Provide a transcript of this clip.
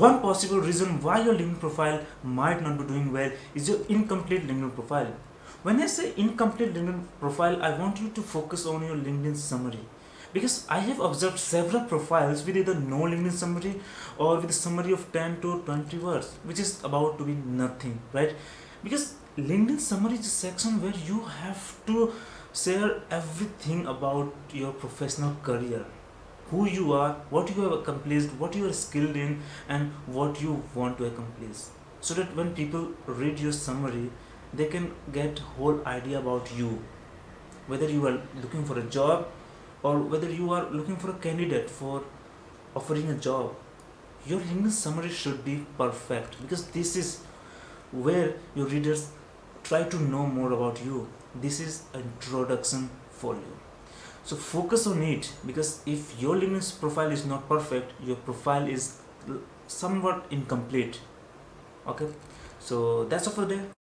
One possible reason why your LinkedIn profile might not be doing well is your incomplete LinkedIn profile. When I say incomplete LinkedIn profile, I want you to focus on your LinkedIn summary. Because I have observed several profiles with either no LinkedIn summary or with a summary of 10 to 20 words, which is about to be nothing, right? Because LinkedIn summary is a section where you have to share everything about your professional career. Who you are, what you have accomplished, what you are skilled in, and what you want to accomplish. So that when people read your summary, they can get whole idea about you. Whether you are looking for a job or whether you are looking for a candidate for offering a job, your LinkedIn summary should be perfect, because this is where your readers try to know more about you. This is an introduction for you. So focus on it, because if your LinkedIn profile is not perfect, your profile is somewhat incomplete. Okay, so that's all for today.